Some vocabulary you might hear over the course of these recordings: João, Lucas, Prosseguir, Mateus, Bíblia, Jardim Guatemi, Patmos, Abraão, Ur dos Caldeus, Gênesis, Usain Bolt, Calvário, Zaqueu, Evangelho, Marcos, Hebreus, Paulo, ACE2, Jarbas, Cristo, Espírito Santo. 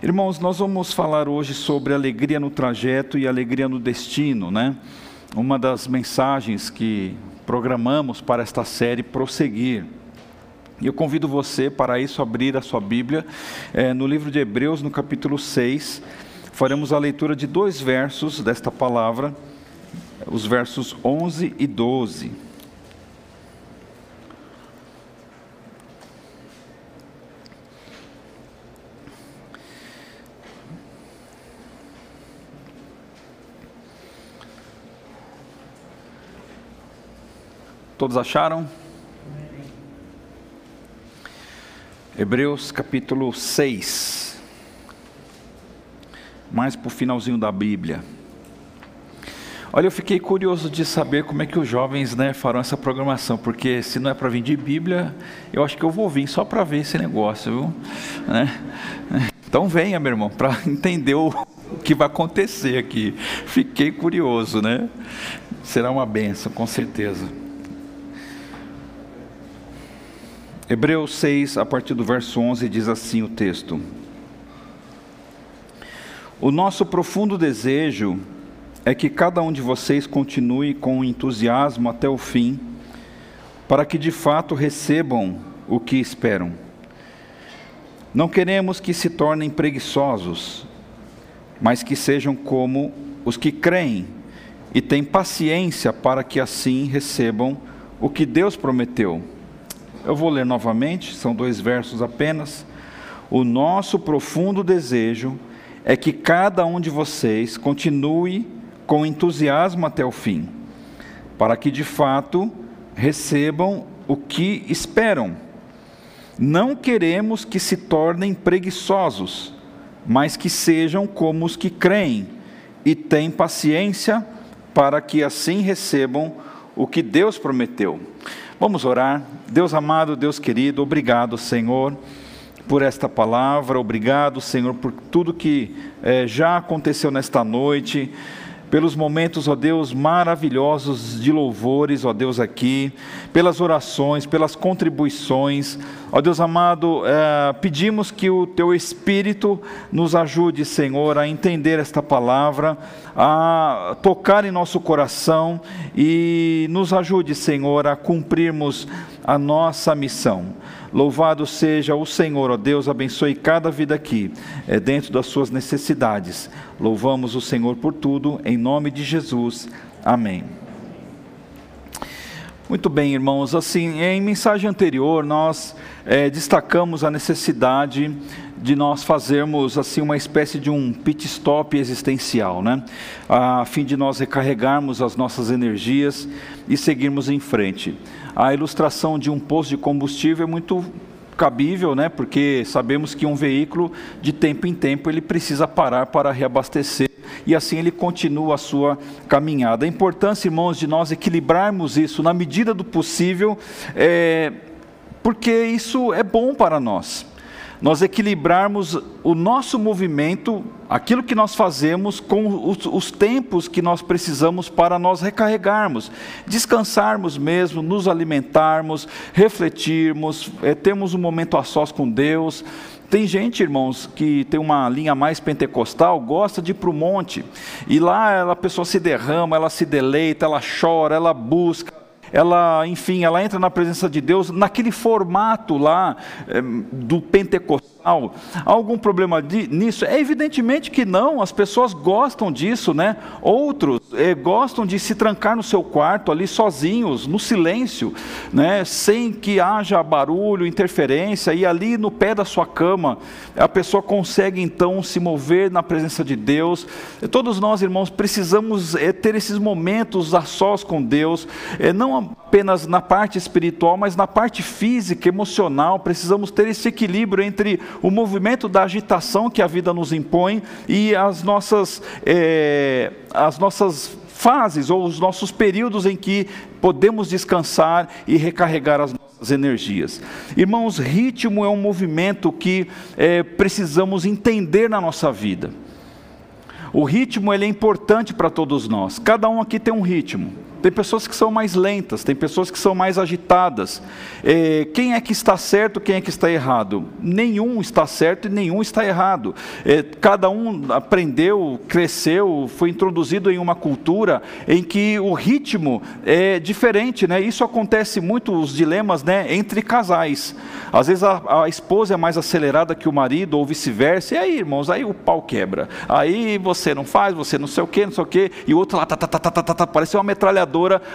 Irmãos, nós vamos falar hoje sobre alegria no trajeto e alegria no destino, né? Uma das mensagens que programamos para esta série prosseguir. E eu convido você para isso abrir a sua Bíblia no livro de Hebreus, no capítulo 6. Faremos a leitura de dois versos desta palavra, os versos 11 e 12. Todos acharam? Hebreus capítulo 6, mais para o finalzinho da Bíblia. Olha, eu fiquei curioso de saber como é que os jovens, né, farão essa programação, porque se não é para vir de Bíblia, eu acho que eu vou vir só para ver esse negócio, viu? Né? Então venha, meu irmão, para entender o que vai acontecer aqui. Fiquei curioso, né? Será uma bênção, com certeza. Hebreus 6, a partir do verso 11, diz assim o texto: o nosso profundo desejo é que cada um de vocês continue com entusiasmo até o fim, para que de fato recebam o que esperam. Não queremos que se tornem preguiçosos, mas que sejam como os que creem e têm paciência, para que assim recebam o que Deus prometeu. Eu vou ler novamente, são dois versos apenas. O nosso profundo desejo é que cada um de vocês continue com entusiasmo até o fim, para que de fato recebam o que esperam. Não queremos que se tornem preguiçosos, mas que sejam como os que creem e têm paciência, para que assim recebam o que Deus prometeu. Vamos orar. Deus amado, Deus querido, obrigado, Senhor, por esta palavra. Obrigado, Senhor, por tudo que já aconteceu nesta noite, pelos momentos, ó Deus, maravilhosos de louvores, ó Deus, aqui, pelas orações, pelas contribuições. Ó Deus amado, pedimos que o Teu Espírito nos ajude, Senhor, a entender esta palavra, a tocar em nosso coração e nos ajude, Senhor, a cumprirmos a nossa missão. Louvado seja o Senhor, ó Deus, abençoe cada vida aqui, dentro das suas necessidades. Louvamos o Senhor por tudo, em nome de Jesus. Amém. Muito bem, irmãos, assim, em mensagem anterior nós destacamos a necessidade de nós fazermos assim uma espécie de um pit stop existencial, né? A fim de nós recarregarmos as nossas energias e seguirmos em frente. A ilustração de um posto de combustível é muito cabível, né? Porque sabemos que um veículo, de tempo em tempo, ele precisa parar para reabastecer, e assim ele continua a sua caminhada. A importância, irmãos, de nós equilibrarmos isso na medida do possível, porque isso é bom para nós. Nós equilibrarmos o nosso movimento, aquilo que nós fazemos, com os tempos que nós precisamos para nós recarregarmos, descansarmos mesmo, nos alimentarmos, refletirmos, termos um momento a sós com Deus. Tem gente, irmãos, que tem uma linha mais pentecostal, gosta de ir para o monte, e lá a pessoa se derrama, ela se deleita, ela chora, ela busca, ela, enfim, ela entra na presença de Deus, naquele formato lá do pentecostal. Há algum problema nisso? É evidentemente que não, as pessoas gostam disso, né? Outros gostam de se trancar no seu quarto ali sozinhos, no silêncio, né? Sem que haja barulho, interferência, e ali no pé da sua cama a pessoa consegue então se mover na presença de Deus. E todos nós, irmãos, precisamos ter esses momentos a sós com Deus, não apenas na parte espiritual, mas na parte física, emocional. Precisamos ter esse equilíbrio entre o movimento da agitação que a vida nos impõe e as nossas fases, ou os nossos períodos em que podemos descansar e recarregar as nossas energias. Irmãos, ritmo é um movimento que precisamos entender na nossa vida. O ritmo, ele é importante para todos nós. Cada um aqui tem um ritmo. Tem pessoas que são mais lentas, tem pessoas que são mais agitadas. Quem é que está certo, quem é que está errado? Nenhum está certo e nenhum está errado. Cada um aprendeu, cresceu, foi introduzido em uma cultura em que o ritmo é diferente, né? Isso acontece muito, os dilemas, né, entre casais. Às vezes a esposa é mais acelerada que o marido ou vice-versa. E aí, irmãos, aí o pau quebra. Aí você não faz, você não sei o quê, não sei o quê. E o outro lá, parece uma metralhadora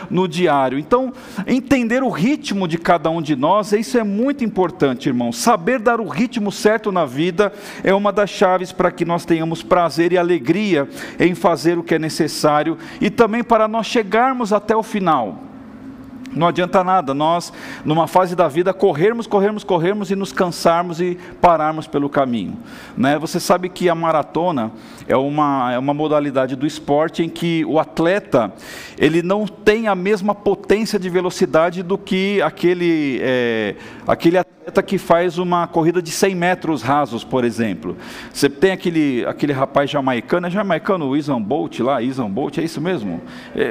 no diário. Então, entender o ritmo de cada um de nós, isso é muito importante, irmão. Saber dar o ritmo certo na vida é uma das chaves para que nós tenhamos prazer e alegria em fazer o que é necessário e também para nós chegarmos até o final. Não adianta nada nós, numa fase da vida, corrermos e nos cansarmos e pararmos pelo caminho, né? Você sabe que a maratona é uma modalidade do esporte em que o atleta, ele não tem a mesma potência de velocidade do que aquele atleta que faz uma corrida de 100 metros rasos, por exemplo. Você tem aquele rapaz jamaicano, o Usain Bolt, é isso mesmo?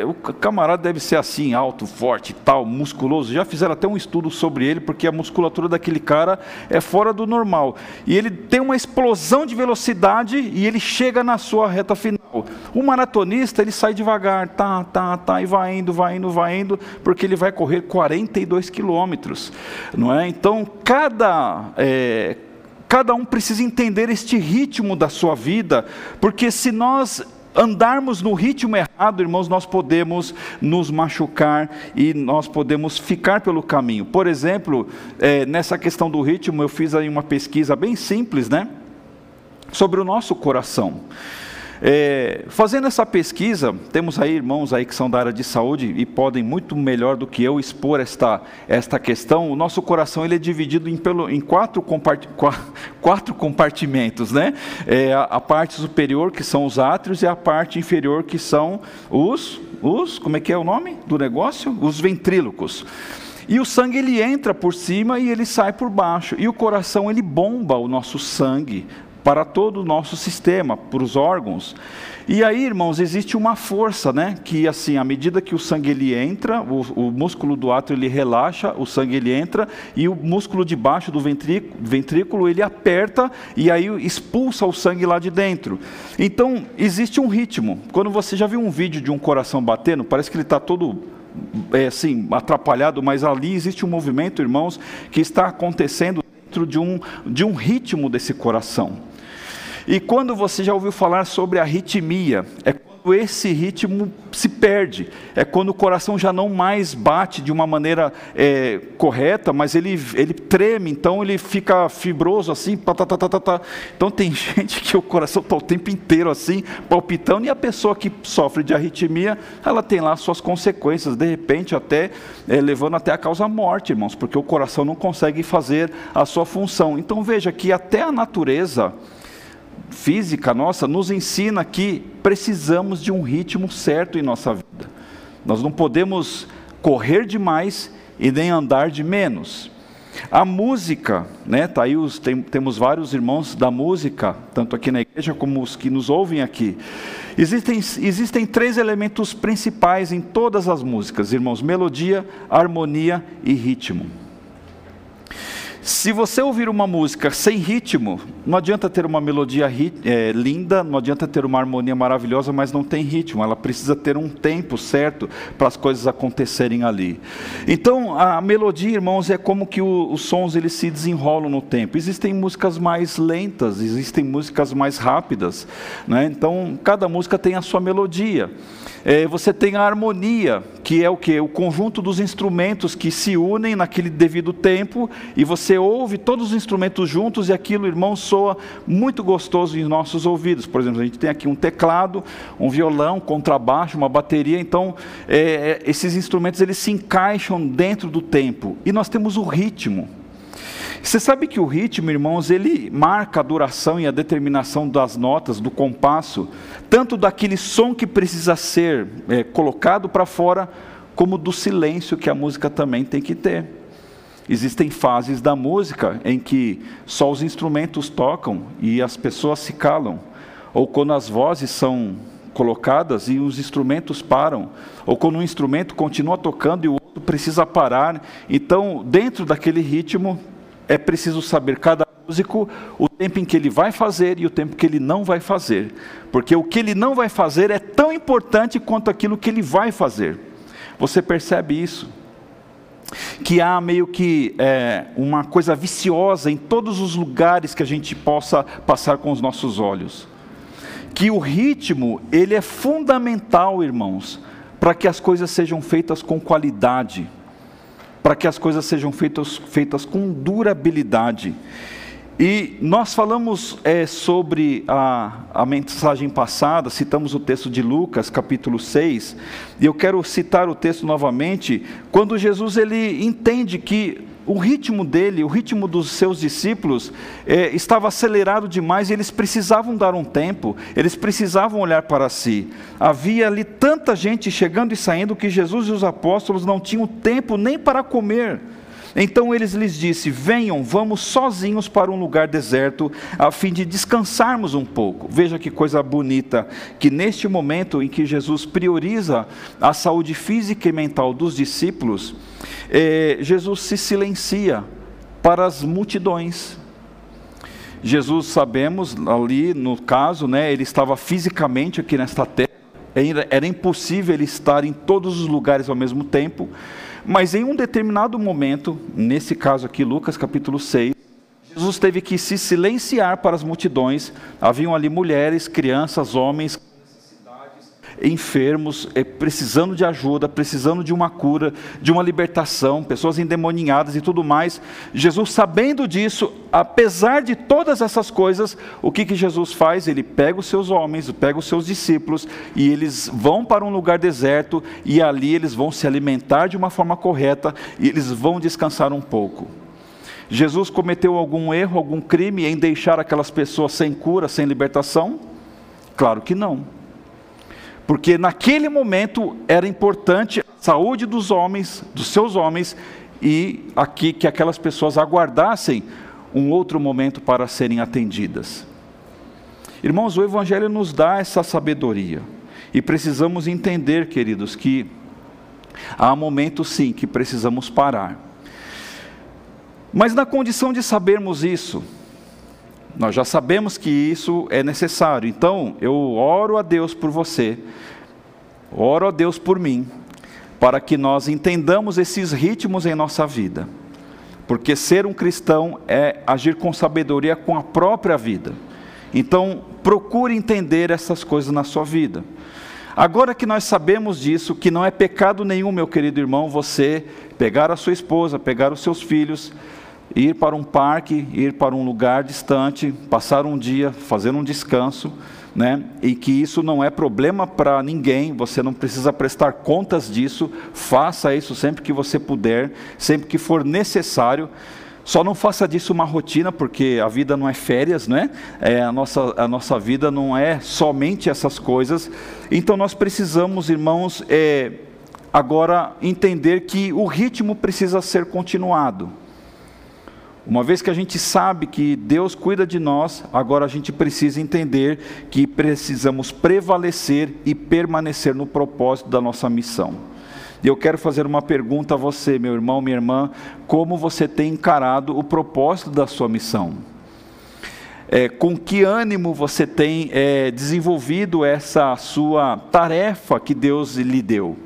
O camarada deve ser assim, alto, forte, tal, musculoso. Já fizeram até um estudo sobre ele, porque a musculatura daquele cara é fora do normal. E ele tem uma explosão de velocidade e ele chega na sua reta final. O maratonista, ele sai devagar, e vai indo, porque ele vai correr 42 quilômetros, não é? Então, cada um precisa entender este ritmo da sua vida, porque se nós andarmos no ritmo errado, irmãos, nós podemos nos machucar e nós podemos ficar pelo caminho. Por exemplo, nessa questão do ritmo, eu fiz aí uma pesquisa bem simples, né, sobre o nosso coração. Fazendo essa pesquisa, temos aí irmãos aí que são da área de saúde e podem muito melhor do que eu expor esta questão. O nosso coração, ele é dividido em quatro compartimentos, né? A parte superior, que são os átrios, e a parte inferior, que são os como é que é o nome do negócio? Os ventrílocos. E o sangue, ele entra por cima e ele sai por baixo. E o coração, ele bomba o nosso sangue para todo o nosso sistema, para os órgãos. E aí, irmãos, existe uma força, né? Que assim, à medida que o sangue ele entra, o músculo do átrio ele relaxa, o sangue ele entra, e o músculo de baixo do ventrículo ele aperta, e aí expulsa o sangue lá de dentro. Então, existe um ritmo. Quando você já viu um vídeo de um coração batendo, parece que ele está todo assim, atrapalhado, mas ali existe um movimento, irmãos, que está acontecendo dentro de um ritmo desse coração. E quando você já ouviu falar sobre a arritmia, é quando esse ritmo se perde, é quando o coração já não mais bate de uma maneira correta, mas ele treme, então ele fica fibroso assim, Então tem gente que o coração está o tempo inteiro assim, palpitando, e a pessoa que sofre de arritmia, ela tem lá suas consequências, de repente até levando até a causa morte, irmãos, porque o coração não consegue fazer a sua função. Então veja que até a natureza física nossa nos ensina que precisamos de um ritmo certo em nossa vida. Nós não podemos correr demais e nem andar de menos. A música, né, tá aí temos vários irmãos da música, tanto aqui na igreja como os que nos ouvem aqui. Existem três elementos principais em todas as músicas, irmãos: melodia, harmonia e ritmo. Se você ouvir uma música sem ritmo, não adianta ter uma melodia linda, não adianta ter uma harmonia maravilhosa, mas não tem ritmo. Ela precisa ter um tempo certo para as coisas acontecerem ali. Então, a melodia, irmãos, é como que os sons eles se desenrolam no tempo. Existem músicas mais lentas, existem músicas mais rápidas, né? Então, cada música tem a sua melodia. Você tem a harmonia, que é o quê? O conjunto dos instrumentos que se unem naquele devido tempo, e você ouve todos os instrumentos juntos, e aquilo, irmão, soa muito gostoso em nossos ouvidos. Por exemplo, a gente tem aqui um teclado, um violão, um contrabaixo, uma bateria. Então, esses instrumentos eles se encaixam dentro do tempo. E nós temos o ritmo. Você sabe que o ritmo, irmãos, ele marca a duração e a determinação das notas, do compasso, tanto daquele som que precisa ser colocado para fora, como do silêncio que a música também tem que ter. Existem fases da música em que só os instrumentos tocam e as pessoas se calam, ou quando as vozes são colocadas e os instrumentos param, ou quando um instrumento continua tocando e o outro precisa parar. Então, dentro daquele ritmo, é preciso saber cada músico o tempo em que ele vai fazer e o tempo que ele não vai fazer, porque o que ele não vai fazer é tão importante quanto aquilo que ele vai fazer. Você percebe isso? Que há meio que uma coisa viciosa em todos os lugares que a gente possa passar com os nossos olhos, que o ritmo, ele é fundamental, irmãos, para que as coisas sejam feitas com qualidade, para que as coisas sejam feitas com durabilidade. E nós falamos sobre a mensagem passada, citamos o texto de Lucas, capítulo 6, e eu quero citar o texto novamente, quando Jesus ele entende que o ritmo dele, o ritmo dos seus discípulos, estava acelerado demais, e eles precisavam dar um tempo, eles precisavam olhar para si. Havia ali tanta gente chegando e saindo, que Jesus e os apóstolos não tinham tempo nem para comer. Então eles lhes disse: venham, vamos sozinhos para um lugar deserto, a fim de descansarmos um pouco. Veja que coisa bonita, que neste momento em que Jesus prioriza a saúde física e mental dos discípulos, Jesus se silencia para as multidões. Jesus, sabemos, ali no caso, ele estava fisicamente aqui nesta terra, era impossível ele estar em todos os lugares ao mesmo tempo, mas em um determinado momento, nesse caso aqui, Lucas capítulo 6, Jesus teve que se silenciar para as multidões. Haviam ali mulheres, crianças, homens, enfermos, precisando de ajuda, precisando de uma cura, de uma libertação, pessoas endemoninhadas e tudo mais. Jesus, sabendo disso, apesar de todas essas coisas, o que Jesus faz? Ele pega os seus homens, pega os seus discípulos, e eles vão para um lugar deserto, e ali eles vão se alimentar de uma forma correta, e eles vão descansar um pouco. Jesus cometeu algum erro, algum crime em deixar aquelas pessoas sem cura, sem libertação? Claro que não. Porque naquele momento era importante a saúde dos homens, dos seus homens, e aqui que aquelas pessoas aguardassem um outro momento para serem atendidas. Irmãos, o Evangelho nos dá essa sabedoria, e precisamos entender, queridos, que há momentos sim que precisamos parar. Mas na condição de sabermos isso, nós já sabemos que isso é necessário. Então, eu oro a Deus por você, oro a Deus por mim, para que nós entendamos esses ritmos em nossa vida. Porque ser um cristão é agir com sabedoria com a própria vida. Então, procure entender essas coisas na sua vida. Agora que nós sabemos disso, que não é pecado nenhum, meu querido irmão, você pegar a sua esposa, pegar os seus filhos, ir para um parque, ir para um lugar distante, passar um dia, fazer um descanso, e que isso não é problema para ninguém, você não precisa prestar contas disso, faça isso sempre que você puder, sempre que for necessário. Só não faça disso uma rotina, porque a vida não é férias, a nossa vida não é somente essas coisas. Então nós precisamos, irmãos, agora entender que o ritmo precisa ser continuado. Uma vez que a gente sabe que Deus cuida de nós, agora a gente precisa entender que precisamos prevalecer e permanecer no propósito da nossa missão. E eu quero fazer uma pergunta a você, meu irmão, minha irmã: como você tem encarado o propósito da sua missão? Com que ânimo você tem desenvolvido essa sua tarefa que Deus lhe deu?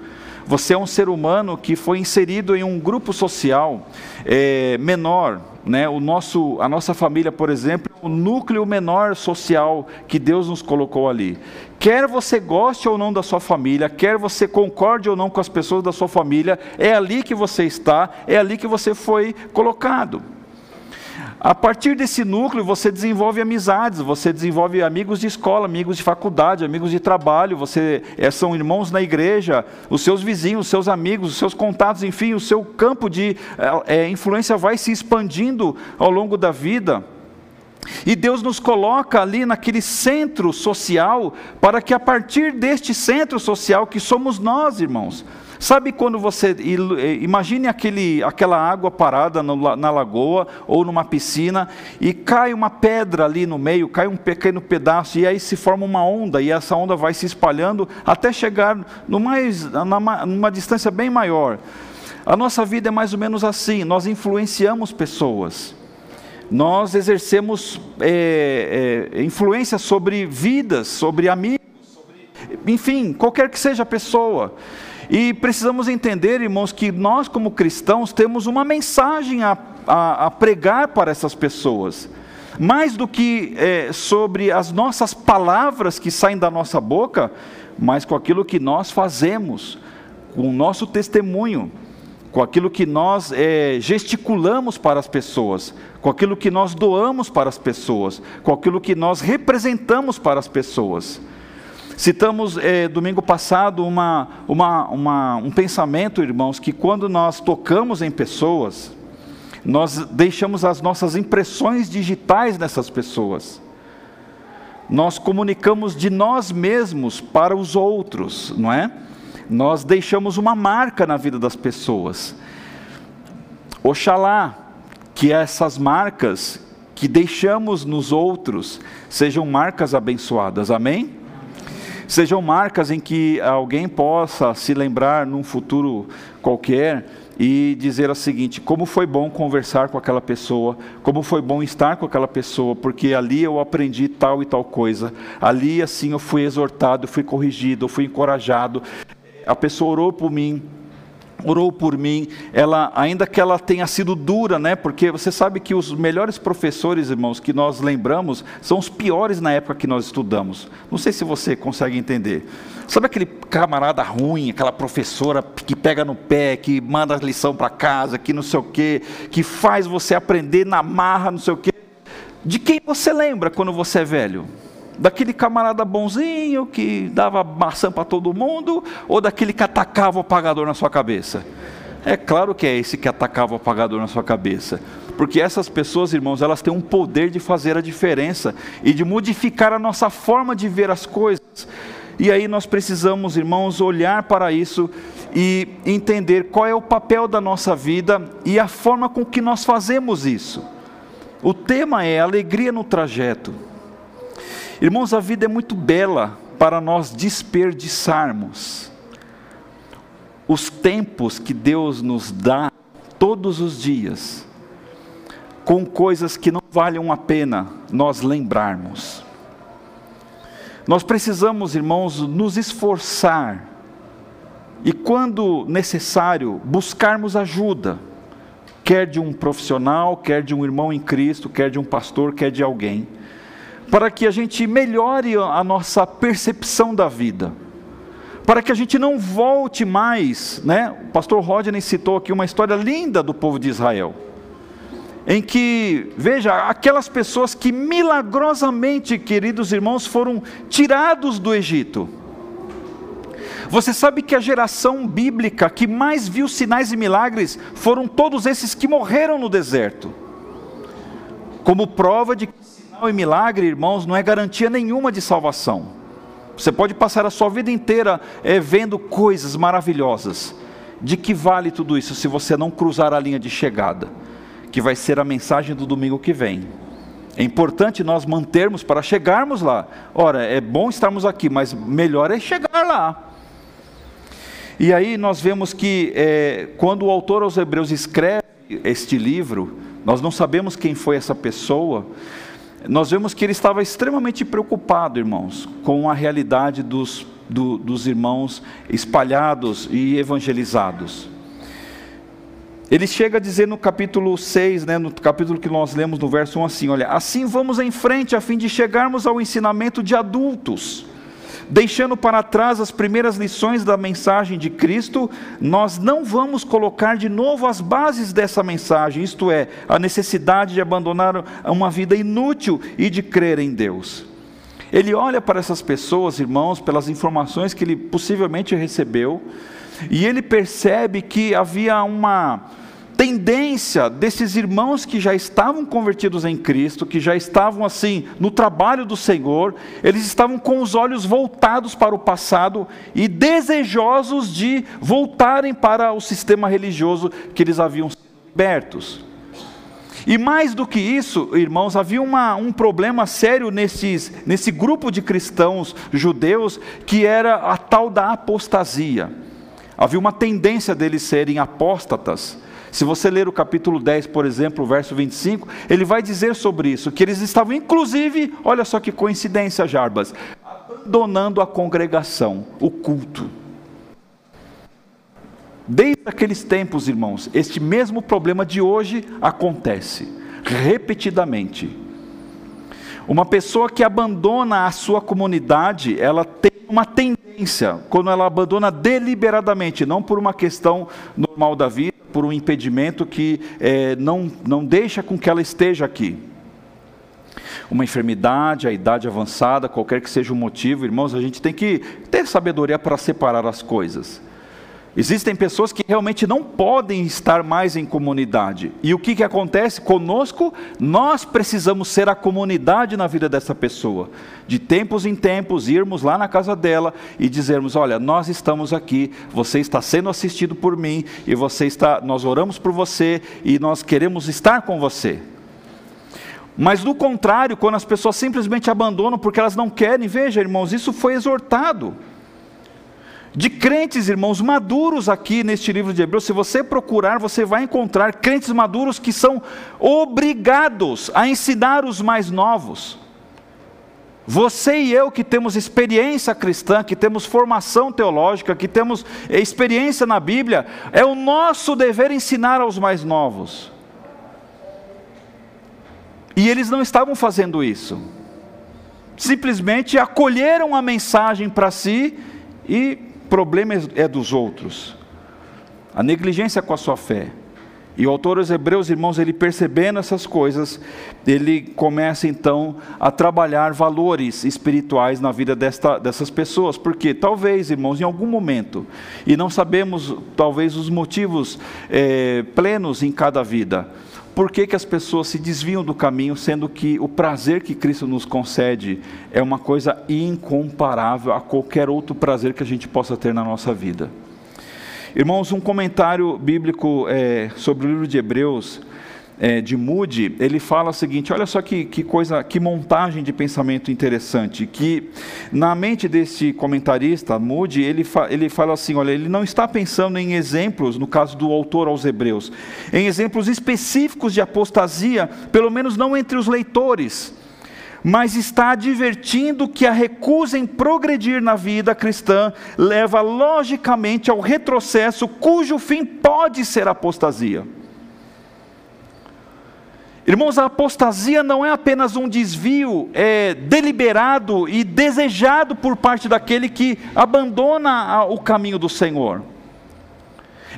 Você é um ser humano que foi inserido em um grupo social menor, a nossa família, por exemplo, é o núcleo menor social que Deus nos colocou ali. Quer você goste ou não da sua família, quer você concorde ou não com as pessoas da sua família, é ali que você está, é ali que você foi colocado. A partir desse núcleo você desenvolve amizades, você desenvolve amigos de escola, amigos de faculdade, amigos de trabalho, você são irmãos na igreja, os seus vizinhos, os seus amigos, os seus contatos, enfim, o seu campo de influência vai se expandindo ao longo da vida. E Deus nos coloca ali naquele centro social, para que a partir deste centro social que somos nós, irmãos. Sabe quando você, imagine aquela água parada na lagoa ou numa piscina e cai uma pedra ali no meio, cai um pequeno pedaço e aí se forma uma onda e essa onda vai se espalhando até chegar numa distância bem maior. A nossa vida é mais ou menos assim, nós influenciamos pessoas. Nós exercemos influência sobre vidas, sobre amigos, enfim, qualquer que seja a pessoa. E precisamos entender, irmãos, que nós como cristãos temos uma mensagem a pregar para essas pessoas. Mais do que sobre as nossas palavras que saem da nossa boca, mas com aquilo que nós fazemos, com o nosso testemunho, com aquilo que nós gesticulamos para as pessoas, com aquilo que nós doamos para as pessoas, com aquilo que nós representamos para as pessoas. Citamos domingo passado um pensamento, irmãos, que quando nós tocamos em pessoas, nós deixamos as nossas impressões digitais nessas pessoas. Nós comunicamos de nós mesmos para os outros, não é? Nós deixamos uma marca na vida das pessoas. Oxalá que essas marcas que deixamos nos outros sejam marcas abençoadas, amém? Sejam marcas em que alguém possa se lembrar num futuro qualquer e dizer o seguinte: como foi bom conversar com aquela pessoa, como foi bom estar com aquela pessoa, porque ali eu aprendi tal e tal coisa, ali assim eu fui exortado, fui corrigido, fui encorajado, a pessoa orou por mim, ela, ainda que ela tenha sido dura, né? Porque você sabe que os melhores professores, irmãos, que nós lembramos, são os piores na época que nós estudamos. Não sei se você consegue entender. Sabe aquele camarada ruim, aquela professora que pega no pé, que manda a lição para casa, que não sei o quê, que faz você aprender na marra, não sei o quê. De quem você lembra quando você é velho? Daquele camarada bonzinho que dava maçã para todo mundo, ou daquele que atacava o apagador na sua cabeça? É claro que é esse que atacava o apagador na sua cabeça, porque essas pessoas, irmãos, elas têm um poder de fazer a diferença e de modificar a nossa forma de ver as coisas. E aí nós precisamos, irmãos, olhar para isso e entender qual é o papel da nossa vida e a forma com que nós fazemos isso. O tema é alegria no trajeto. Irmãos, a vida é muito bela para nós desperdiçarmos. Os tempos que Deus nos dá todos os dias, com coisas que não valham a pena nós lembrarmos. Nós precisamos, irmãos, nos esforçar e, quando necessário, buscarmos ajuda, quer de um profissional, quer de um irmão em Cristo, quer de um pastor, quer de alguém, para que a gente melhore a nossa percepção da vida, para que a gente não volte mais, né? O pastor Rodney citou aqui uma história linda do povo de Israel, em que, veja, aquelas pessoas que milagrosamente, queridos irmãos, foram tirados do Egito. Você sabe que a geração bíblica que mais viu sinais e milagres foram todos esses que morreram no deserto, como prova de que e milagre, irmãos, não é garantia nenhuma de salvação. Você pode passar a sua vida inteira vendo coisas maravilhosas. De que vale tudo isso se você não cruzar a linha de chegada? Que vai ser a mensagem do domingo que vem. É importante nós mantermos para chegarmos lá. Ora, é bom estarmos aqui, mas melhor é chegar lá. E aí nós vemos que quando o autor aos Hebreus escreve este livro, nós não sabemos quem foi essa pessoa. Nós vemos que ele estava extremamente preocupado, irmãos, com a realidade dos irmãos espalhados e evangelizados. Ele chega a dizer no capítulo 6, né, no capítulo que nós lemos no verso 1 assim, olha: assim vamos em frente a fim de chegarmos ao ensinamento de adultos, deixando para trás as primeiras lições da mensagem de Cristo, nós não vamos colocar de novo as bases dessa mensagem, isto é, a necessidade de abandonar uma vida inútil e de crer em Deus. Ele olha para essas pessoas, irmãos, pelas informações que ele possivelmente recebeu, e ele percebe que havia uma tendência desses irmãos que já estavam convertidos em Cristo, que já estavam assim no trabalho do Senhor, eles estavam com os olhos voltados para o passado e desejosos de voltarem para o sistema religioso que eles haviam sido libertos. E mais do que isso, irmãos, havia um problema sério nesse grupo de cristãos judeus, que era a tal da apostasia. Havia uma tendência deles serem apóstatas. Se você ler o capítulo 10, por exemplo, o verso 25, ele vai dizer sobre isso, que eles estavam inclusive, olha só que coincidência, Jarbas, abandonando a congregação, o culto. Desde aqueles tempos, irmãos, este mesmo problema de hoje acontece repetidamente. Uma pessoa que abandona a sua comunidade, ela tem uma tendência, quando ela abandona deliberadamente, não por uma questão normal da vida, por um impedimento que não deixa com que ela esteja aqui. Uma enfermidade, a idade avançada, qualquer que seja o motivo, irmãos, a gente tem que ter sabedoria para separar as coisas. Existem pessoas que realmente não podem estar mais em comunidade. E o que acontece conosco? Nós precisamos ser a comunidade na vida dessa pessoa. De tempos em tempos, irmos lá na casa dela e dizermos: olha, nós estamos aqui, você está sendo assistido por mim, e nós oramos por você, e nós queremos estar com você. Mas do contrário, quando as pessoas simplesmente abandonam porque elas não querem, veja, irmãos, isso foi exortado. De crentes, irmãos, maduros aqui neste livro de Hebreus, se você procurar, você vai encontrar crentes maduros que são obrigados a ensinar os mais novos. Você e eu que temos experiência cristã, que temos formação teológica, que temos experiência na Bíblia, é o nosso dever ensinar aos mais novos. E eles não estavam fazendo isso. Simplesmente acolheram a mensagem para si e... o problema é dos outros, a negligência com a sua fé. E o autor aos Hebreus, irmãos, ele percebendo essas coisas, ele começa então a trabalhar valores espirituais na vida dessas pessoas, porque talvez, irmãos, em algum momento, e não sabemos talvez os motivos plenos em cada vida, por que as pessoas se desviam do caminho, sendo que o prazer que Cristo nos concede é uma coisa incomparável a qualquer outro prazer que a gente possa ter na nossa vida. Irmãos, um comentário bíblico sobre o livro de Hebreus, de Moody, ele fala o seguinte, olha só que coisa, que montagem de pensamento interessante, que na mente desse comentarista, Moody, ele fala assim, olha, ele não está pensando em exemplos, no caso do autor aos Hebreus, em exemplos específicos de apostasia, pelo menos não entre os leitores, mas está advertindo que a recusa em progredir na vida cristã leva logicamente ao retrocesso, cujo fim pode ser a apostasia. Irmãos, a apostasia não é apenas um desvio deliberado e desejado por parte daquele que abandona o caminho do Senhor.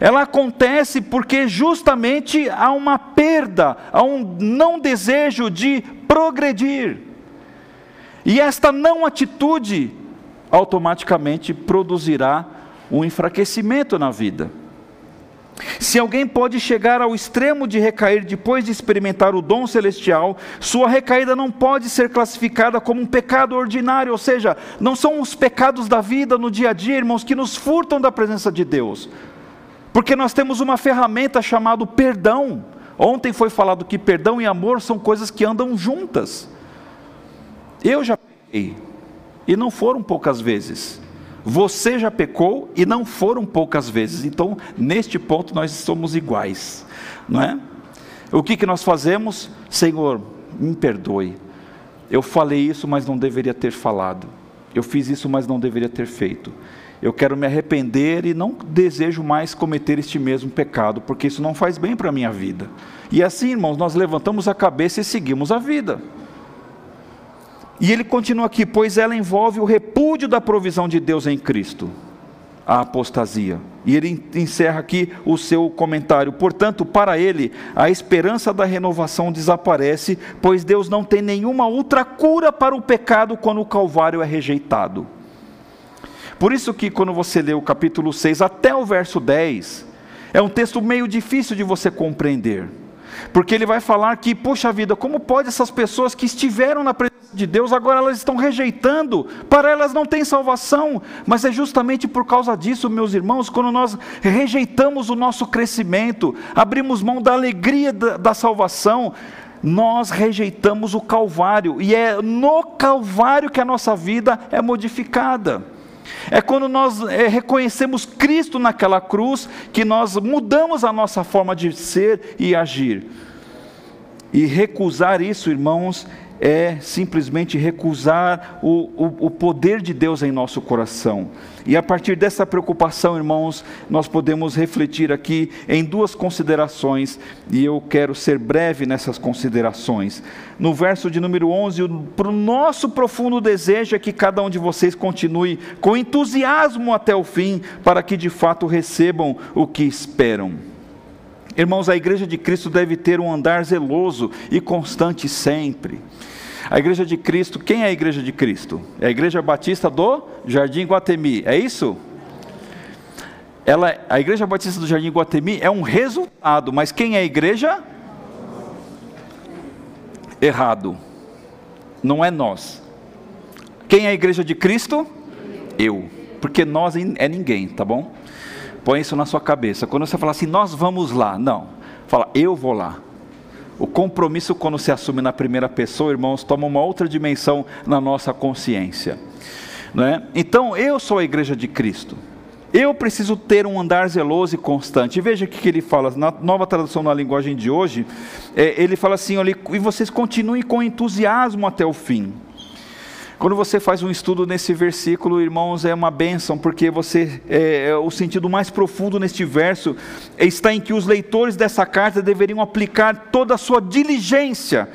Ela acontece porque justamente há uma perda, há um não desejo de progredir. E esta não atitude automaticamente produzirá um enfraquecimento na vida. Se alguém pode chegar ao extremo de recair depois de experimentar o dom celestial, sua recaída não pode ser classificada como um pecado ordinário, ou seja, não são os pecados da vida no dia a dia, irmãos, que nos furtam da presença de Deus. Porque nós temos uma ferramenta chamada perdão. Ontem foi falado que perdão e amor são coisas que andam juntas. Eu já pequei, e não foram poucas vezes. Você já pecou, e não foram poucas vezes. Então, neste ponto, nós somos iguais, não é? O que nós fazemos? Senhor, me perdoe. Eu falei isso, mas não deveria ter falado. Eu fiz isso, mas não deveria ter feito. Eu quero me arrepender e não desejo mais cometer este mesmo pecado, porque isso não faz bem para a minha vida. E assim, irmãos, nós levantamos a cabeça e seguimos a vida. E ele continua aqui, pois ela envolve o repúdio da provisão de Deus em Cristo, a apostasia. E ele encerra aqui o seu comentário. Portanto, para ele, a esperança da renovação desaparece, pois Deus não tem nenhuma outra cura para o pecado quando o Calvário é rejeitado. Por isso que quando você lê o capítulo 6 até o verso 10, É um texto meio difícil de você compreender, porque ele vai falar que, poxa vida, como pode essas pessoas que estiveram na presença de Deus, agora elas estão rejeitando, para elas não tem salvação. Mas é justamente por causa disso, meus irmãos, quando nós rejeitamos o nosso crescimento, abrimos mão da alegria da salvação, nós rejeitamos o Calvário, e é no Calvário que a nossa vida é modificada. É quando nós reconhecemos Cristo naquela cruz, que nós mudamos a nossa forma de ser e agir. E recusar isso, irmãos, é simplesmente recusar o poder de Deus em nosso coração. E a partir dessa preocupação, irmãos, nós podemos refletir aqui em duas considerações, e eu quero ser breve nessas considerações. No verso de número 11, o nosso profundo desejo é que cada um de vocês continue com entusiasmo até o fim, para que de fato recebam o que esperam. Irmãos, a igreja de Cristo deve ter um andar zeloso e constante sempre. A igreja de Cristo, quem é a igreja de Cristo? É a igreja batista do Jardim Guatemi, é isso? A igreja batista do Jardim Guatemi é um resultado, mas quem é a igreja? Errado, não é nós. Quem é a igreja de Cristo? Eu, porque nós é ninguém, tá bom? Põe isso na sua cabeça. Quando você fala assim, nós vamos lá, não, fala, eu vou lá. O compromisso, quando se assume na primeira pessoa, irmãos, toma uma outra dimensão na nossa consciência, né? Então, eu sou a igreja de Cristo, eu preciso ter um andar zeloso e constante. E veja o que ele fala, na nova tradução na linguagem de hoje, ele fala assim, olha, e vocês continuem com entusiasmo até o fim. Quando você faz um estudo nesse versículo, irmãos, é uma bênção, porque você, o sentido mais profundo neste verso está em que os leitores dessa carta deveriam aplicar toda a sua diligência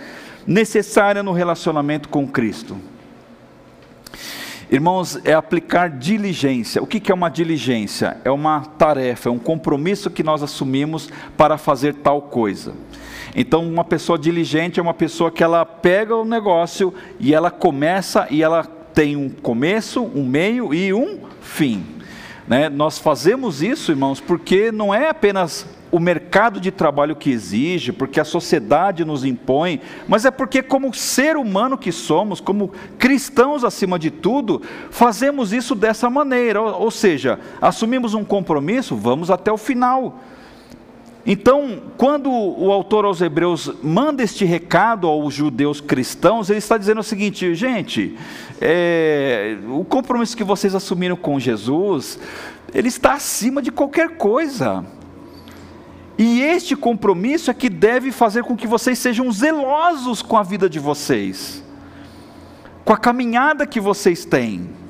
necessária no relacionamento com Cristo. Irmãos, é aplicar diligência. O que é uma diligência? É uma tarefa, é um compromisso que nós assumimos para fazer tal coisa. Então, uma pessoa diligente é uma pessoa que ela pega o negócio e ela começa, e ela tem um começo, um meio e um fim, né? Nós fazemos isso, irmãos, porque não é apenas o mercado de trabalho que exige, porque a sociedade nos impõe, mas é porque, como ser humano que somos, como cristãos acima de tudo, fazemos isso dessa maneira. Ou seja, assumimos um compromisso, vamos até o final. Então, quando o autor aos Hebreus manda este recado aos judeus cristãos, ele está dizendo o seguinte, gente, o compromisso que vocês assumiram com Jesus, ele está acima de qualquer coisa. E este compromisso é que deve fazer com que vocês sejam zelosos com a vida de vocês, com a caminhada que vocês têm.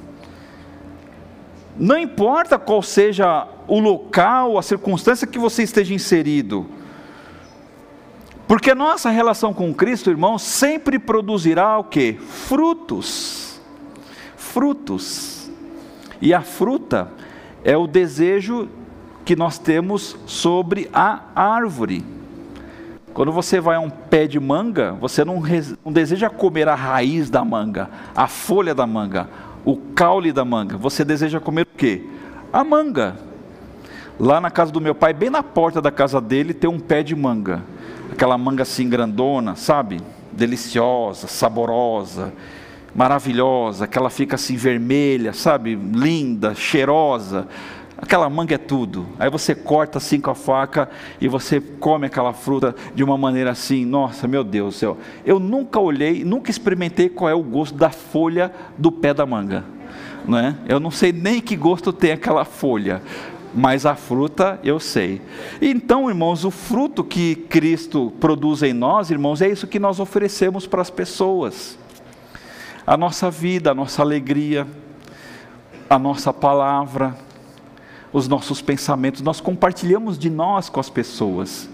Não importa qual seja o local, a circunstância que você esteja inserido, porque a nossa relação com Cristo, irmão, sempre produzirá o quê? Frutos. Frutos. E a fruta é o desejo que nós temos sobre a árvore. Quando você vai a um pé de manga, você não deseja comer a raiz da manga, a folha da manga, o caule da manga. Você deseja comer o quê? A manga. Lá na casa do meu pai, bem na porta da casa dele, tem um pé de manga. Aquela manga assim grandona, sabe? Deliciosa, saborosa, maravilhosa, que ela fica assim vermelha, sabe? Linda, cheirosa. Aquela manga é tudo. Aí você corta assim com a faca e você come aquela fruta de uma maneira assim, nossa, meu Deus do céu. Eu nunca olhei, nunca experimentei qual é o gosto da folha do pé da manga, não é? Eu não sei nem que gosto tem aquela folha, mas a fruta eu sei. Então, irmãos, o fruto que Cristo produz em nós, irmãos, é isso que nós oferecemos para as pessoas. A nossa vida, a nossa alegria, a nossa palavra, os nossos pensamentos, nós compartilhamos de nós com as pessoas.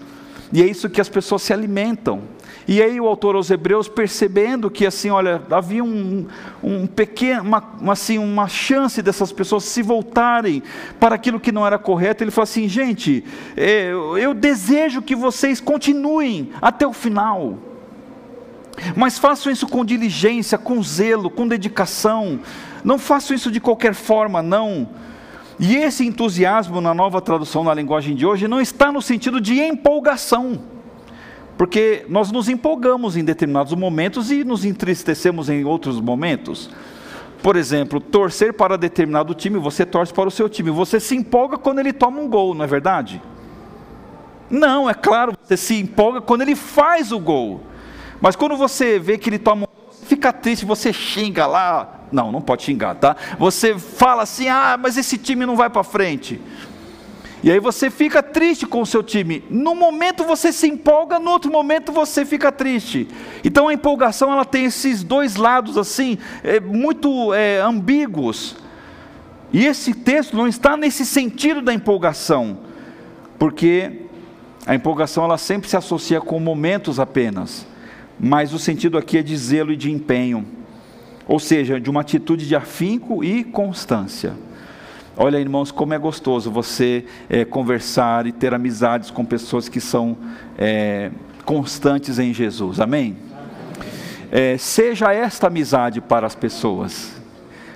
E é isso que as pessoas se alimentam. E aí o autor aos Hebreus, percebendo que assim, olha, havia uma chance dessas pessoas se voltarem para aquilo que não era correto, ele fala assim, gente, eu desejo que vocês continuem até o final, mas façam isso com diligência, com zelo, com dedicação, não façam isso de qualquer forma, não. E esse entusiasmo, na nova tradução na linguagem de hoje, não está no sentido de empolgação, porque nós nos empolgamos em determinados momentos e nos entristecemos em outros momentos. Por exemplo, torcer para determinado time, você torce para o seu time, você se empolga quando ele toma um gol, não é verdade? Não, é claro, você se empolga quando ele faz o gol, mas quando você vê que ele toma um gol, você fica triste, você xinga lá. Não, não pode xingar, tá? Você fala assim, ah, mas esse time não vai para frente. E aí você fica triste com o seu time. Num momento você se empolga, no outro momento você fica triste. Então a empolgação, ela tem esses dois lados assim, muito ambíguos. E esse texto não está nesse sentido da empolgação, porque a empolgação, ela sempre se associa com momentos apenas. Mas o sentido aqui é de zelo e de empenho. Ou seja, de uma atitude de afinco e constância. Olha, irmãos, como é gostoso você conversar e ter amizades com pessoas que são constantes em Jesus, amém? Seja esta amizade para as pessoas,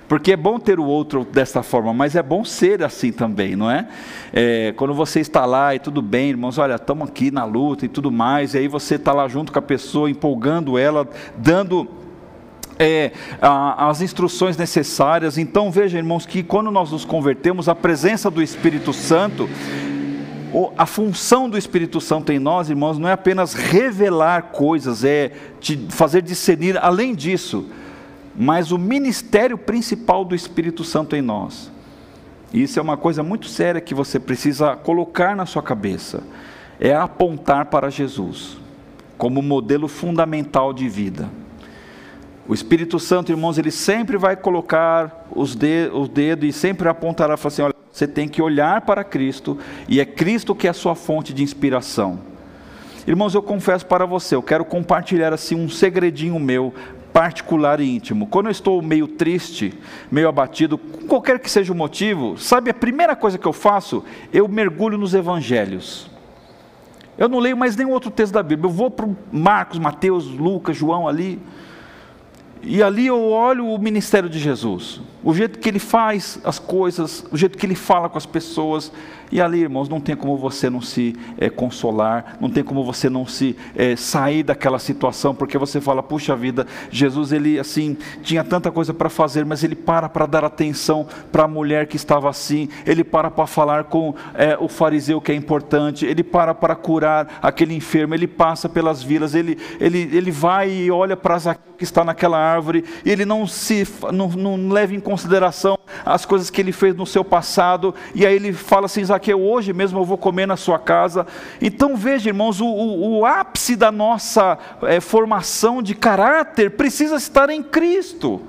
porque é bom ter o outro desta forma, mas é bom ser assim também, não é? Quando você está lá e tudo bem, irmãos, olha, estamos aqui na luta e tudo mais, e aí você está lá junto com a pessoa, empolgando ela, dando... as instruções necessárias. Então veja, irmãos, que quando nós nos convertemos, a presença do Espírito Santo, a função do Espírito Santo em nós, irmãos, não é apenas revelar coisas, é te fazer discernir além disso, mas o ministério principal do Espírito Santo em nós. Isso é uma coisa muito séria que você precisa colocar na sua cabeça, é apontar para Jesus como modelo fundamental de vida. O Espírito Santo, irmãos, ele sempre vai colocar o dedo e sempre apontará, falar assim, olha, você tem que olhar para Cristo, e é Cristo que é a sua fonte de inspiração. Irmãos, eu confesso para você, eu quero compartilhar assim um segredinho meu, particular e íntimo. Quando eu estou meio triste, meio abatido, qualquer que seja o motivo, sabe, a primeira coisa que eu faço, eu mergulho nos Evangelhos. Eu não leio mais nenhum outro texto da Bíblia, eu vou para Marcos, Mateus, Lucas, João ali... E ali eu olho o ministério de Jesus, o jeito que ele faz as coisas, o jeito que ele fala com as pessoas. E ali, irmãos, não tem como você não se consolar, não tem como você não se sair daquela situação, porque você fala, puxa vida, Jesus, ele assim, tinha tanta coisa para fazer, mas ele para dar atenção para a mulher que estava assim, ele para falar com o fariseu, que é importante, ele para curar aquele enfermo, ele passa pelas vilas, ele vai e olha para Zaqueu que está naquela árvore, e ele não leva em consideração as coisas que ele fez no seu passado, e aí ele fala assim, Zaqueu, hoje mesmo eu vou comer na sua casa. Então veja, irmãos, o ápice da nossa formação de caráter precisa estar em Cristo.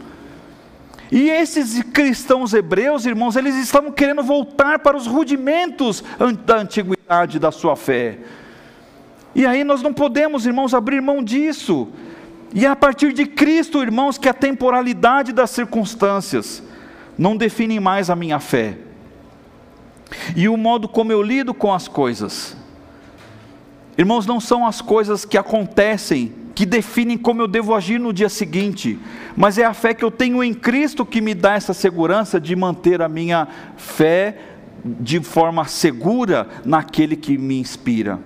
E esses cristãos hebreus, irmãos, eles estavam querendo voltar para os rudimentos da antiguidade da sua fé, e aí nós não podemos, irmãos, abrir mão disso. E é a partir de Cristo, irmãos, que a temporalidade das circunstâncias não define mais a minha fé, e o modo como eu lido com as coisas. Irmãos, não são as coisas que acontecem que definem como eu devo agir no dia seguinte, mas é a fé que eu tenho em Cristo que me dá essa segurança de manter a minha fé de forma segura naquele que me inspira.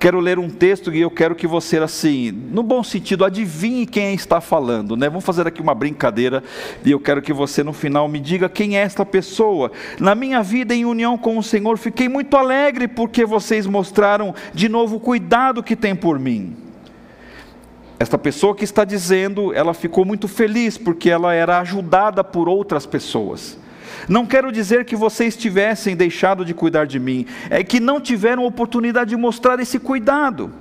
Quero ler um texto e eu quero que você, assim, no bom sentido, adivinhe quem está falando, né? Vamos fazer aqui uma brincadeira, e eu quero que você no final me diga quem é esta pessoa. Na minha vida em união com o Senhor, fiquei muito alegre porque vocês mostraram de novo o cuidado que tem por mim. Esta pessoa que está dizendo, ela ficou muito feliz porque ela era ajudada por outras pessoas. Não quero dizer que vocês tivessem deixado de cuidar de mim, é que não tiveram oportunidade de mostrar esse cuidado.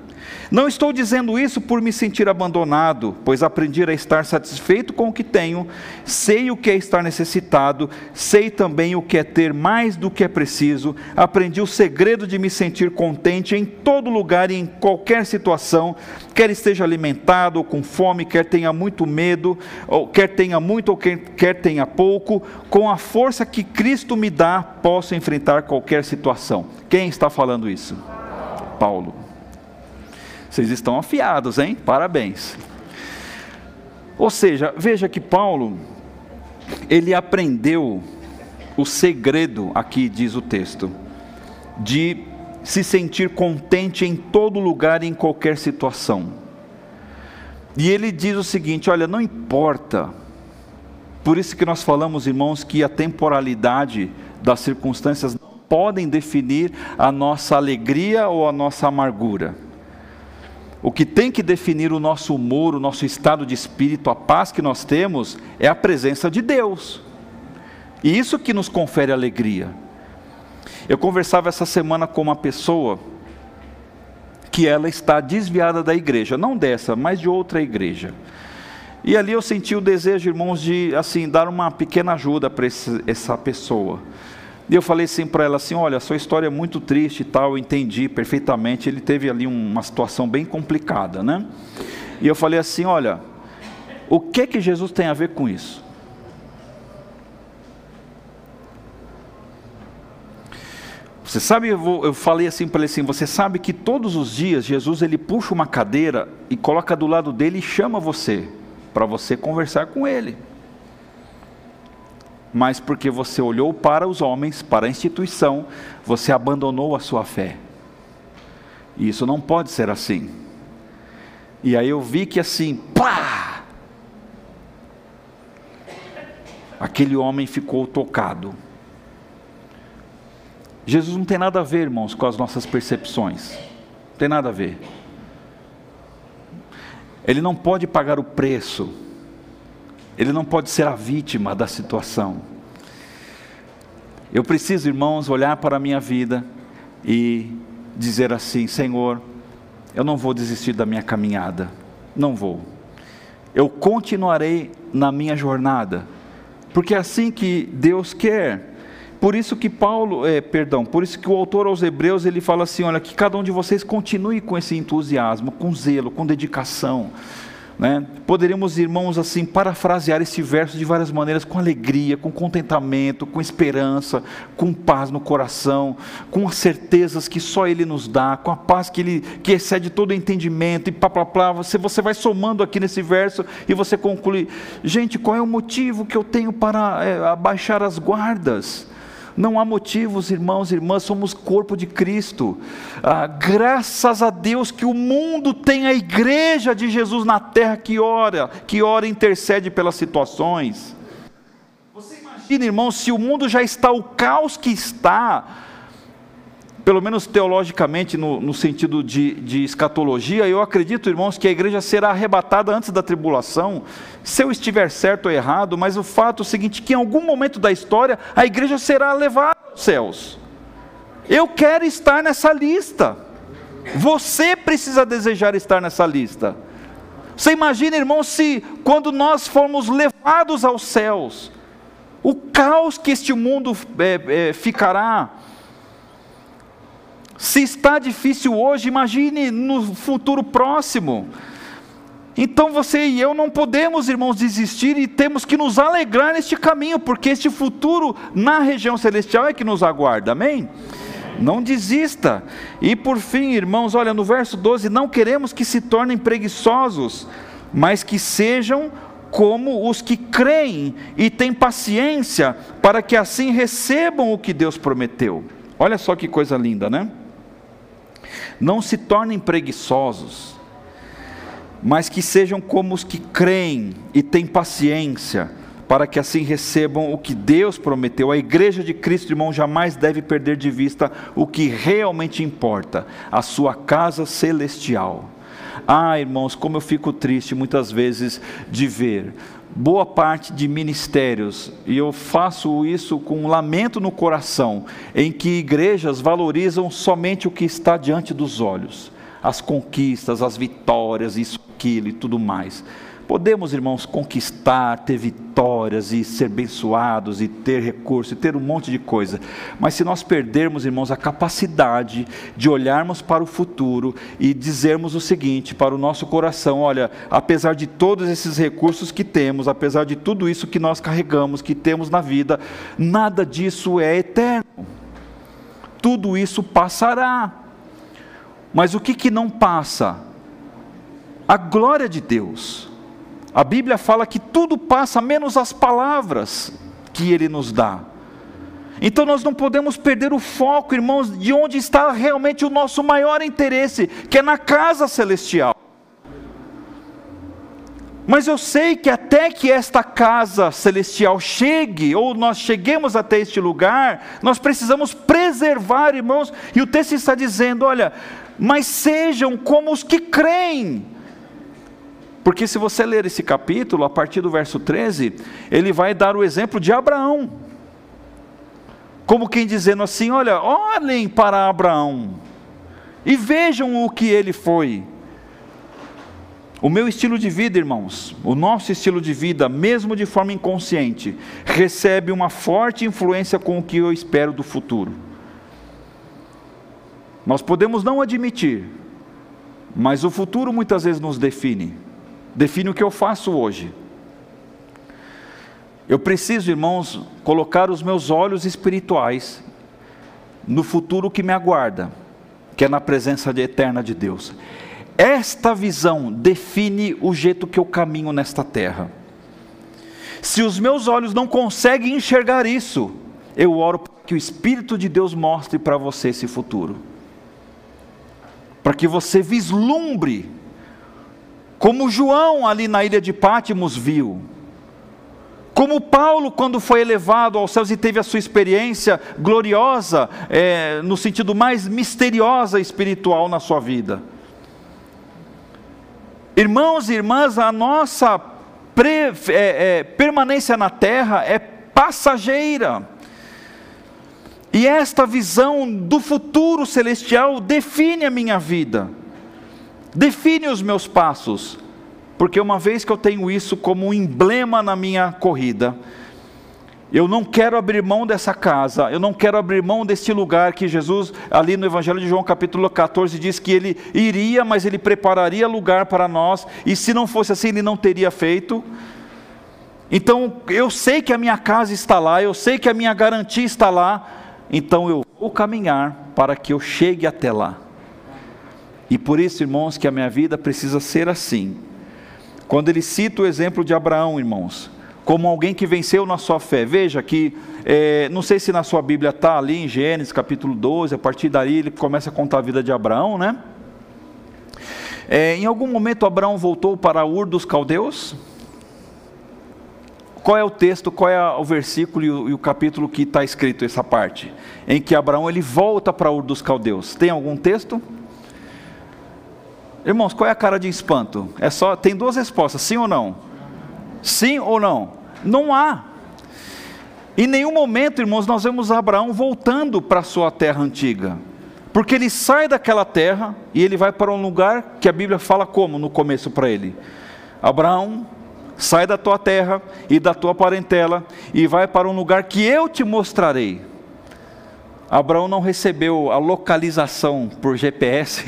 Não estou dizendo isso por me sentir abandonado, pois aprendi a estar satisfeito com o que tenho, sei o que é estar necessitado, sei também o que é ter mais do que é preciso, aprendi o segredo de me sentir contente em todo lugar e em qualquer situação, quer esteja alimentado ou com fome, quer tenha muito medo, ou quer tenha muito ou quer tenha pouco, com a força que Cristo me dá, posso enfrentar qualquer situação. Quem está falando isso? Paulo. Vocês estão afiados, hein? Parabéns. Ou seja, veja que Paulo, ele aprendeu o segredo, aqui diz o texto, de se sentir contente em todo lugar e em qualquer situação. E ele diz o seguinte, olha, não importa. Por isso que nós falamos, irmãos, que a temporalidade das circunstâncias não podem definir a nossa alegria ou a nossa amargura. O que tem que definir o nosso humor, o nosso estado de espírito, a paz que nós temos, é a presença de Deus. E isso que nos confere alegria. Eu conversava essa semana com uma pessoa que ela está desviada da igreja, não dessa, mas de outra igreja. E ali eu senti o desejo, irmãos, de assim dar uma pequena ajuda para essa pessoa. E eu falei assim para ela assim, olha, sua história é muito triste e tal, eu entendi perfeitamente, ele teve ali uma situação bem complicada, né? E eu falei assim, olha, o que Jesus tem a ver com isso? Você sabe, eu falei assim para ele assim, você sabe que todos os dias Jesus ele puxa uma cadeira e coloca do lado dele e chama você, para você conversar com ele. Mas porque você olhou para os homens, para a instituição, você abandonou a sua fé. E isso não pode ser assim. E aí eu vi que assim, pá! Aquele homem ficou tocado. Jesus não tem nada a ver, irmãos, com as nossas percepções. Não tem nada a ver. Ele não pode pagar o preço. Ele não pode ser a vítima da situação. Eu preciso, irmãos, olhar para a minha vida e dizer assim, Senhor, eu não vou desistir da minha caminhada. Não vou. Eu continuarei na minha jornada. Porque é assim que Deus quer. Por isso que o autor aos Hebreus, ele fala assim, olha, que cada um de vocês continue com esse entusiasmo, com zelo, com dedicação, né? Poderíamos, irmãos, assim, parafrasear esse verso de várias maneiras, com alegria, com contentamento, com esperança, com paz no coração, com as certezas que só Ele nos dá, com a paz que excede todo entendimento, e pá, você vai somando aqui nesse verso, e você conclui, gente, qual é o motivo que eu tenho para abaixar as guardas? Não há motivos, irmãos e irmãs, somos corpo de Cristo. Graças a Deus que o mundo tem a igreja de Jesus na terra que ora e intercede pelas situações. Você imagina, irmãos, se o mundo já está o caos que está, pelo menos teologicamente, no sentido de escatologia, eu acredito, irmãos, que a igreja será arrebatada antes da tribulação, se eu estiver certo ou errado, mas o fato é o seguinte, que em algum momento da história, a igreja será levada aos céus. Eu quero estar nessa lista, você precisa desejar estar nessa lista. Você imagina, irmãos, se quando nós formos levados aos céus, o caos que este mundo ficará. Se está difícil hoje, imagine no futuro próximo. Então você e eu não podemos, irmãos, desistir e temos que nos alegrar neste caminho, porque este futuro na região celestial é que nos aguarda, amém? Não desista. E por fim, irmãos, olha, no verso 12, não queremos que se tornem preguiçosos, mas que sejam como os que creem e têm paciência, para que assim recebam o que Deus prometeu. Olha só que coisa linda, né? Não se tornem preguiçosos, mas que sejam como os que creem e têm paciência, para que assim recebam o que Deus prometeu. A igreja de Cristo, irmão, jamais deve perder de vista o que realmente importa, a sua casa celestial. Ah, irmãos, como eu fico triste muitas vezes de ver boa parte de ministérios, e eu faço isso com um lamento no coração, em que igrejas valorizam somente o que está diante dos olhos, as conquistas, as vitórias, isso, aquilo e tudo mais. Podemos, irmãos, conquistar, ter vitórias e ser abençoados e ter recurso e ter um monte de coisa. Mas se nós perdermos, irmãos, a capacidade de olharmos para o futuro e dizermos o seguinte para o nosso coração, olha, apesar de todos esses recursos que temos, apesar de tudo isso que nós carregamos, que temos na vida, nada disso é eterno. Tudo isso passará. Mas o que não passa? A glória de Deus. A Bíblia fala que tudo passa, menos as palavras que Ele nos dá. Então nós não podemos perder o foco, irmãos, de onde está realmente o nosso maior interesse, que é na casa celestial. Mas eu sei que até que esta casa celestial chegue, ou nós cheguemos até este lugar, nós precisamos preservar, irmãos, e o texto está dizendo, olha, mas sejam como os que creem. Porque se você ler esse capítulo, a partir do verso 13, ele vai dar o exemplo de Abraão. Como quem dizendo assim, olha, olhem para Abraão e vejam o que ele foi. O meu estilo de vida, irmãos, o nosso estilo de vida, mesmo de forma inconsciente, recebe uma forte influência com o que eu espero do futuro. Nós podemos não admitir, mas o futuro muitas vezes nos define. Define o que eu faço hoje. Eu preciso, irmãos, colocar os meus olhos espirituais no futuro que me aguarda, que é na presença eterna de Deus. Esta visão define o jeito que eu caminho nesta terra. Se os meus olhos não conseguem enxergar isso, eu oro para que o Espírito de Deus mostre para você esse futuro. Para que você vislumbre, como João ali na ilha de Patmos viu. Como Paulo, quando foi elevado aos céus e teve a sua experiência gloriosa, no sentido mais misteriosa espiritual na sua vida. Irmãos e irmãs, a nossa permanência na terra é passageira. E esta visão do futuro celestial define a minha vida. Define os meus passos. Porque uma vez que eu tenho isso como um emblema na minha corrida, eu não quero abrir mão dessa casa, eu não quero abrir mão desse lugar que Jesus, ali no Evangelho de João capítulo 14, diz que ele iria, mas ele prepararia lugar para nós, e se não fosse assim, ele não teria feito. Então, eu sei que a minha casa está lá, eu sei que a minha garantia está lá, então eu vou caminhar para que eu chegue até lá. E por isso, irmãos, que a minha vida precisa ser assim. Quando ele cita o exemplo de Abraão, irmãos, como alguém que venceu na sua fé. Veja que, não sei se na sua Bíblia está ali em Gênesis capítulo 12, a partir daí ele começa a contar a vida de Abraão, né? Em algum momento Abraão voltou para Ur dos Caldeus. Qual é o texto, qual é o versículo e o capítulo que está escrito essa parte? Em que Abraão ele volta para Ur dos Caldeus. Tem algum texto? Irmãos, qual é a cara de espanto? Tem duas respostas, sim ou não? Sim ou não? Não há. Em nenhum momento, irmãos, nós vemos Abraão voltando para a sua terra antiga. Porque ele sai daquela terra e ele vai para um lugar que a Bíblia fala como no começo para ele. Abraão, sai da tua terra e da tua parentela e vai para um lugar que eu te mostrarei. Abraão não recebeu a localização por GPS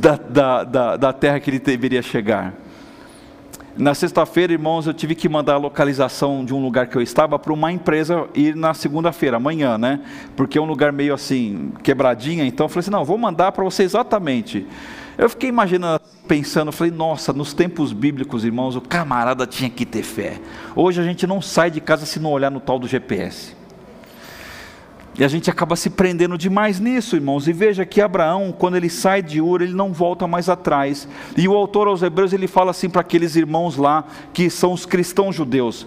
da terra que ele deveria chegar. Na sexta-feira, irmãos, eu tive que mandar a localização de um lugar que eu estava para uma empresa ir na segunda-feira, amanhã, né? Porque é um lugar meio assim, quebradinha, então eu falei assim, não, vou mandar para você exatamente. Eu fiquei imaginando, pensando, falei, nossa, nos tempos bíblicos, irmãos, o camarada tinha que ter fé. Hoje a gente não sai de casa se não olhar no tal do GPS. E a gente acaba se prendendo demais nisso, irmãos. E veja que Abraão, quando ele sai de Ur, ele não volta mais atrás. E o autor aos Hebreus, ele fala assim para aqueles irmãos lá, que são os cristãos judeus.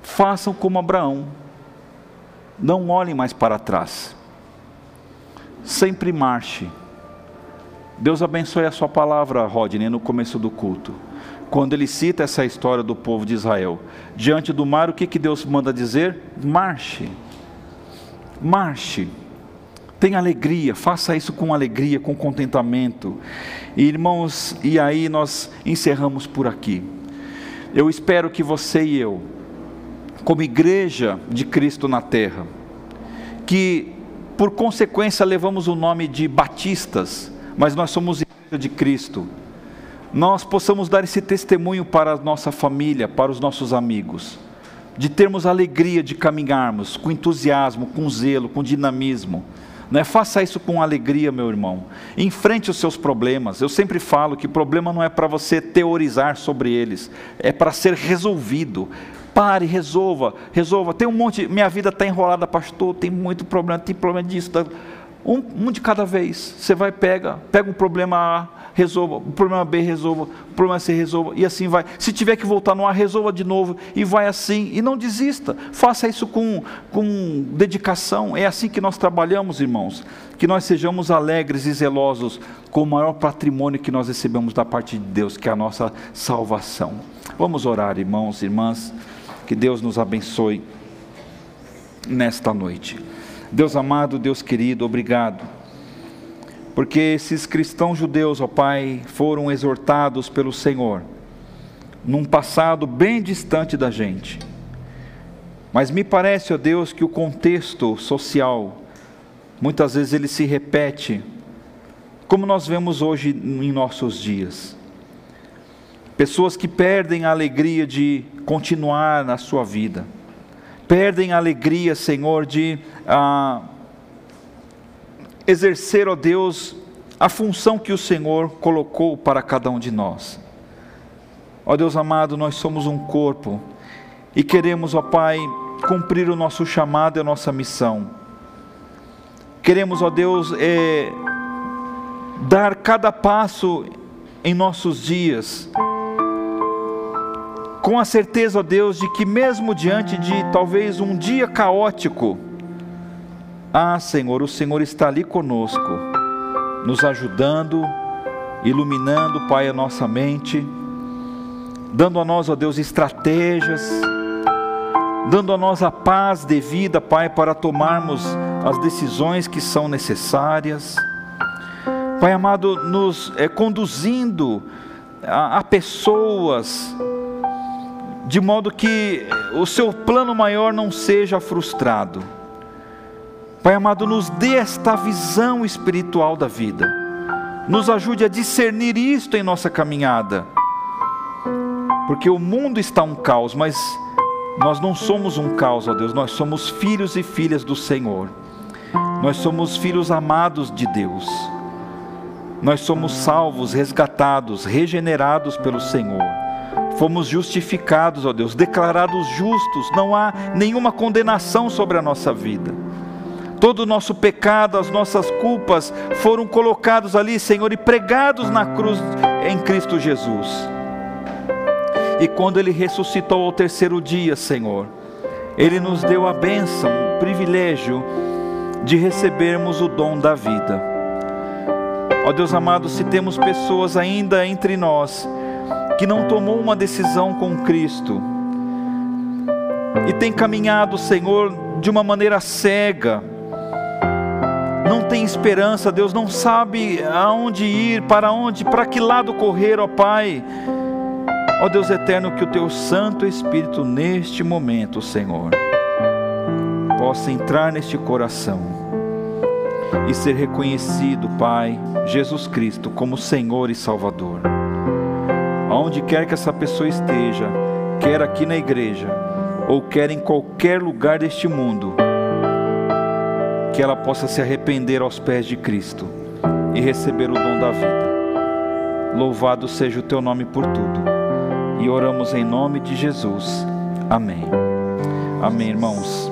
Façam como Abraão. Não olhem mais para trás. Sempre marche. Deus abençoe a sua palavra, Rodney, no começo do culto. Quando ele cita essa história do povo de Israel. Diante do mar, o que Deus manda dizer? Marche. Marche, tenha alegria, faça isso com alegria, com contentamento. E, irmãos, e aí nós encerramos por aqui. Eu espero que você e eu, como igreja de Cristo na terra, que por consequência levamos o nome de batistas, mas nós somos igreja de Cristo, nós possamos dar esse testemunho para a nossa família, para os nossos amigos. De termos a alegria de caminharmos com entusiasmo, com zelo, com dinamismo, né? Faça isso com alegria, meu irmão. Enfrente os seus problemas. Eu sempre falo que problema não é para você teorizar sobre eles, é para ser resolvido. Pare, resolva. Tem um monte, minha vida está enrolada, pastor, tem muito problema, tem problema disso. Tá? Um de cada vez. Você vai, pega um problema A, resolva, o problema B resolva, o problema C resolva, e assim vai. Se tiver que voltar no A, resolva de novo, e vai assim, e não desista. Faça isso com dedicação. É assim que nós trabalhamos, irmãos. Que nós sejamos alegres e zelosos com o maior patrimônio que nós recebemos da parte de Deus, que é a nossa salvação. Vamos orar, irmãos e irmãs. Que Deus nos abençoe nesta noite. Deus amado, Deus querido, obrigado, porque esses cristãos judeus, ó Pai, foram exortados pelo Senhor, num passado bem distante da gente, mas me parece, ó Deus, que o contexto social, muitas vezes ele se repete, como nós vemos hoje em nossos dias, pessoas que perdem a alegria de continuar na sua vida, perdem a alegria, Senhor, de exercer, ó Deus, a função que o Senhor colocou para cada um de nós. Ó Deus amado, nós somos um corpo e queremos, ó Pai, cumprir o nosso chamado e a nossa missão. Queremos, ó Deus, dar cada passo em nossos dias, com a certeza, ó Deus, de que mesmo diante de talvez um dia caótico, Senhor, o Senhor está ali conosco, nos ajudando, iluminando, Pai, a nossa mente, dando a nós, ó Deus, estratégias, dando a nós a paz devida, Pai, para tomarmos as decisões que são necessárias, Pai amado, nos conduzindo a pessoas, de modo que o seu plano maior não seja frustrado. Pai amado, nos dê esta visão espiritual da vida, nos ajude a discernir isto em nossa caminhada, porque o mundo está um caos, mas nós não somos um caos, ó Deus, nós somos filhos e filhas do Senhor, nós somos filhos amados de Deus, nós somos salvos, resgatados, regenerados pelo Senhor. Fomos justificados, ó Deus, declarados justos, não há nenhuma condenação sobre a nossa vida. Todo o nosso pecado, as nossas culpas foram colocados ali, Senhor, e pregados na cruz em Cristo Jesus. E quando Ele ressuscitou ao terceiro dia, Senhor, Ele nos deu a bênção, o privilégio de recebermos o dom da vida. Ó Deus amado, se temos pessoas ainda entre nós que não tomou uma decisão com Cristo, e tem caminhado, Senhor, de uma maneira cega, não tem esperança, Deus, não sabe aonde ir, para onde, para que lado correr, ó Pai, ó Deus eterno, que o Teu Santo Espírito, neste momento, Senhor, possa entrar neste coração, e ser reconhecido, Pai, Jesus Cristo, como Senhor e Salvador. Aonde quer que essa pessoa esteja, quer aqui na igreja, ou quer em qualquer lugar deste mundo, que ela possa se arrepender aos pés de Cristo e receber o dom da vida. Louvado seja o Teu nome por tudo. E oramos em nome de Jesus. Amém. Amém, irmãos.